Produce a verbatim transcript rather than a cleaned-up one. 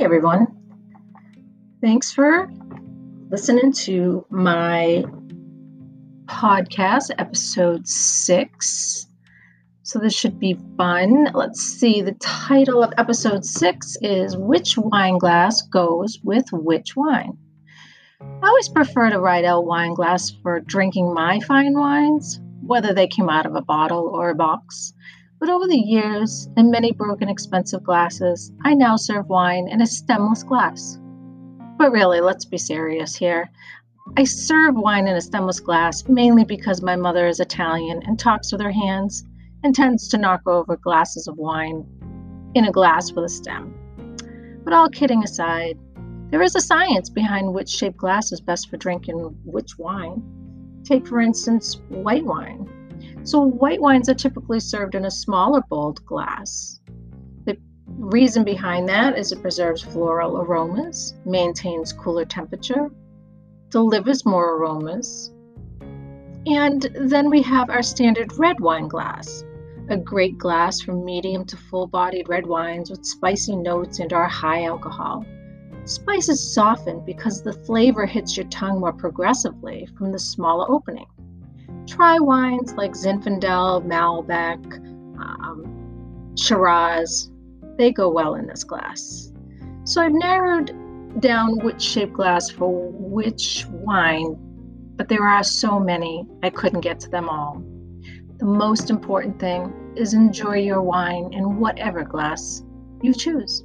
Hi everyone, thanks for listening to my podcast, episode six. So this should be fun. Let's see, the title of episode six is Which Wine Glass Goes with Which Wine? I always preferred a Riedel wine glass for drinking my fine wines, whether they came out of a bottle or a box. But over the years, in many broken expensive glasses, I now serve wine in a stemless glass. But really, let's be serious here. I serve wine in a stemless glass mainly because my mother is Italian and talks with her hands and tends to knock over glasses of wine in a glass with a stem. But all kidding aside, there is a science behind which shaped glass is best for drinking which wine. Take, for instance, white wine. So white wines are typically served in a smaller bowled glass. The reason behind that is it preserves floral aromas, maintains cooler temperature, delivers more aromas. And then we have our standard red wine glass, a great glass for medium to full-bodied red wines with spicy notes and our high alcohol. Spice is softened because the flavor hits your tongue more progressively from the smaller opening. Try wines like Zinfandel, Malbec, um, Shiraz. They go well in this glass. So I've narrowed down which shape glass for which wine, but there are so many I couldn't get to them all. The most important thing is enjoy your wine in whatever glass you choose.